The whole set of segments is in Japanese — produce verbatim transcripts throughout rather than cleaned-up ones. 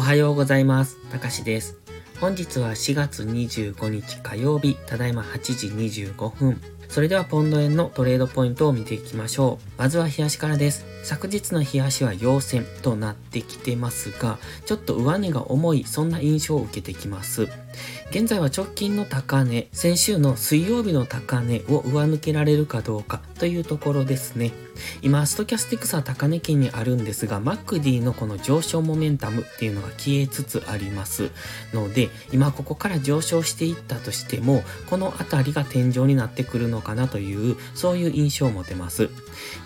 おはようございます。たかしです。本日はしがつにじゅうごにち火曜日、ただいまはちじにじゅうごふん。それではポンド円のトレードポイントを見ていきましょう。まずは日足からです。昨日の日足は陽線となってきてますが、ちょっと上値が重い、そんな印象を受けてきます。現在は直近の高値、先週の水曜日の高値を上抜けられるかどうかというところですね。今、ストキャスティクスは高値圏にあるんですが、マックディー のこの上昇モメンタムっていうのが消えつつありますので、今ここから上昇していったとしても、このあたりが天井になってくるのかなという、そういう印象を持てます。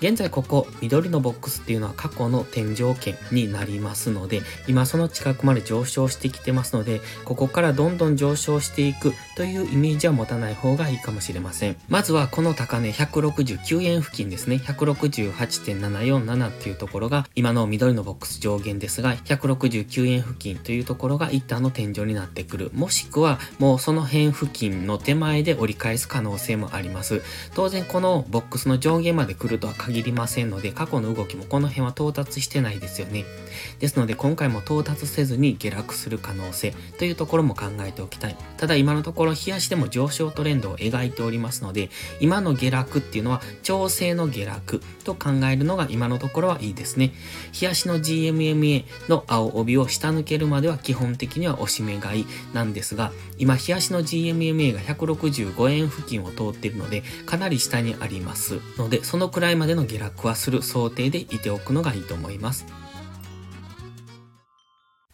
現在ここ、緑のボックスっていうのは過去の天井圏になりますので、今その近くまで上昇してきてますので、ここからどんどん上昇していくというイメージは持たない方がいいかもしれません。まずはこの高値ひゃくろくじゅうきゅうえん付近ですね。ひゃくろくじゅうはちてんななよんななっていうところが今の緑のボックス上限ですが、ひゃくろくじゅうきゅうえん付近というところが一旦の天井になってくる、もしくはもうその辺付近の手前で折り返す可能性もあります。当然このボックスの上限まで来るとは限りませんので、過去の動きもこの辺は到達してないですよね。ですので今回も到達せずに下落する可能性というところも考えておきたい。ただ今のところ日足でも上昇トレンドを描いておりますので、今の下落っていうのは調整の下落と考えるのが今のところはいいですね。日足の ジーエムエムエー の青帯を下抜けるまでは基本的には押し目買いなんですが、今日足の ジーエムエムエー がひゃくろくじゅうごえん付近を通っているので、かなり下にありますので、そのくらいまでの下落はする想定でいておくのがいいと思います。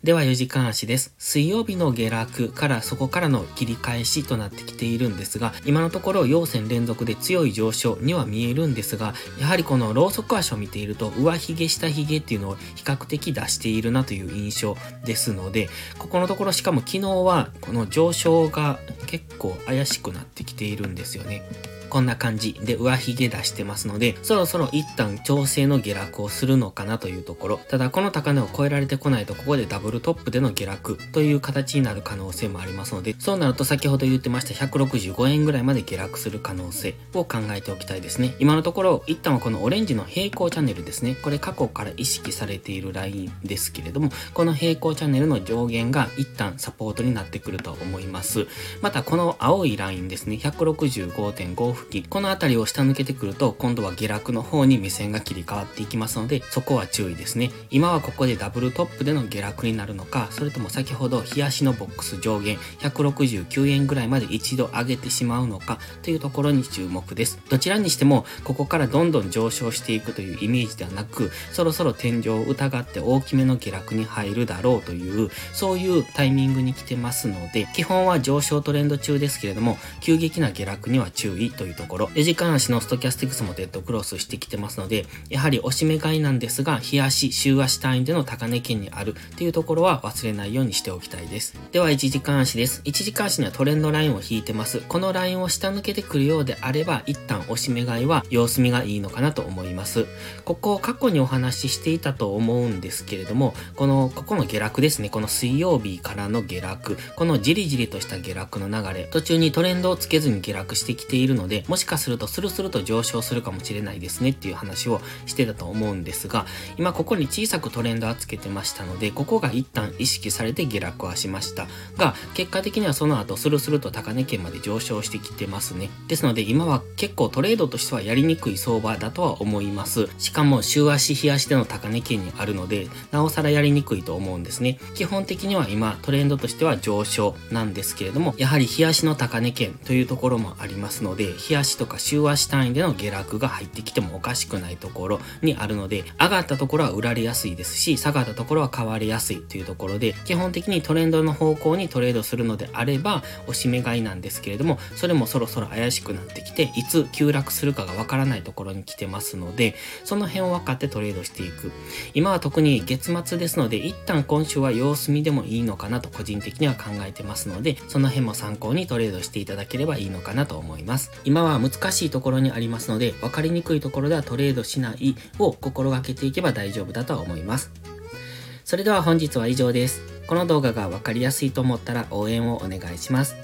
ではよじかん足です。水曜日の下落からそこからの切り返しとなってきているんですが、今のところ陽線連続で強い上昇には見えるんですが、やはりこのロウソク足を見ていると上髭下髭っていうのを比較的出しているなという印象ですので、ここのところしかも昨日はこの上昇が結構怪しくなってきているんですよね。こんな感じで上髭出してますので、そろそろ一旦調整の下落をするのかなというところ。ただこの高値を超えられてこないと、ここでダブルトップでの下落という形になる可能性もありますので、そうなると先ほど言ってましたひゃくろくじゅうごえんぐらいまで下落する可能性を考えておきたいですね。今のところ一旦はこのオレンジの平行チャンネルですね。これ過去から意識されているラインですけれども、この平行チャンネルの上限が一旦サポートになってくると思います。またこの青いラインですね。ひゃくろくじゅうごてんごこの辺りを下抜けてくると、今度は下落の方に目線が切り替わっていきますので、そこは注意ですね。今はここでダブルトップでの下落になるのか、それとも先ほど日足のボックス上限ひゃくろくじゅうきゅうえんぐらいまで一度上げてしまうのかというところに注目です。どちらにしてもここからどんどん上昇していくというイメージではなく、そろそろ天井を疑って大きめの下落に入るだろうという、そういうタイミングに来てますので、基本は上昇トレンド中ですけれども、急激な下落には注意というところ。よじかん足のストキャスティクスもデッドクロスしてきてますので、やはり押し目買いなんですが、日足、週足単位での高値圏にあるっていうところは忘れないようにしておきたいです。ではいちじかん足です。いちじかん足にはトレンドラインを引いてます。このラインを下抜けてくるようであれば、一旦押し目買いは様子見がいいのかなと思います。ここを過去にお話ししていたと思うんですけれども、この、ここの下落ですね。この水曜日からの下落。このじりじりとした下落の流れ。途中にトレンドをつけずに下落してきているので、もしかするとスルスルと上昇するかもしれないですねっていう話をしてたと思うんですが、今ここに小さくトレンドはつけてましたので、ここが一旦意識されて下落はしましたが、結果的にはその後スルスルと高値圏まで上昇してきてますね。ですので今は結構トレードとしてはやりにくい相場だとは思います。しかも週足日足での高値圏にあるので、なおさらやりにくいと思うんですね。基本的には今トレンドとしては上昇なんですけれども、やはり日足の高値圏というところもありますので、日足とか週足単位での下落が入ってきてもおかしくないところにあるので、上がったところは売られやすいですし、下がったところは買われやすいというところで、基本的にトレンドの方向にトレードするのであれば押し目買いなんですけれども、それもそろそろ怪しくなってきて、いつ急落するかがわからないところに来てますので、その辺を分かってトレードしていく。今は特に月末ですので、一旦今週は様子見でもいいのかなと個人的には考えてますので、その辺も参考にトレードしていただければいいのかなと思います。今は難しいところにありますので、分かりにくいところではトレードしないを心がけていけば大丈夫だとは思います。それでは本日は以上です。この動画が分かりやすいと思ったら応援をお願いします。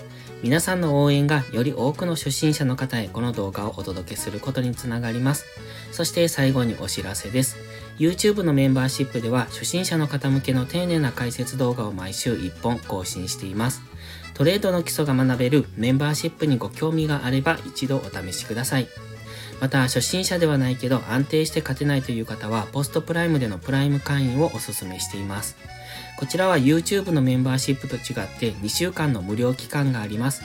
皆さんの応援がより多くの初心者の方へこの動画をお届けすることにつながります。そして最後にお知らせです。YouTube のメンバーシップでは初心者の方向けの丁寧な解説動画を毎週いっぽん更新しています。トレードの基礎が学べるメンバーシップにご興味があれば一度お試しください。また、初心者ではないけど安定して勝てないという方は、ポストプライムでのプライム会員をおすすめしています。こちらは YouTube のメンバーシップと違ってにしゅうかんの無料期間があります。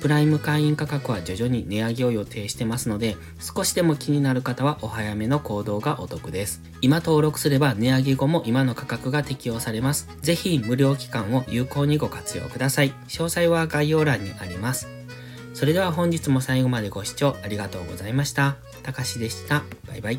プライム会員価格は徐々に値上げを予定してますので、少しでも気になる方はお早めの行動がお得です。今登録すれば値上げ後も今の価格が適用されます。ぜひ無料期間を有効にご活用ください。詳細は概要欄にあります。それでは本日も最後までご視聴ありがとうございました。たかしでした。バイバイ。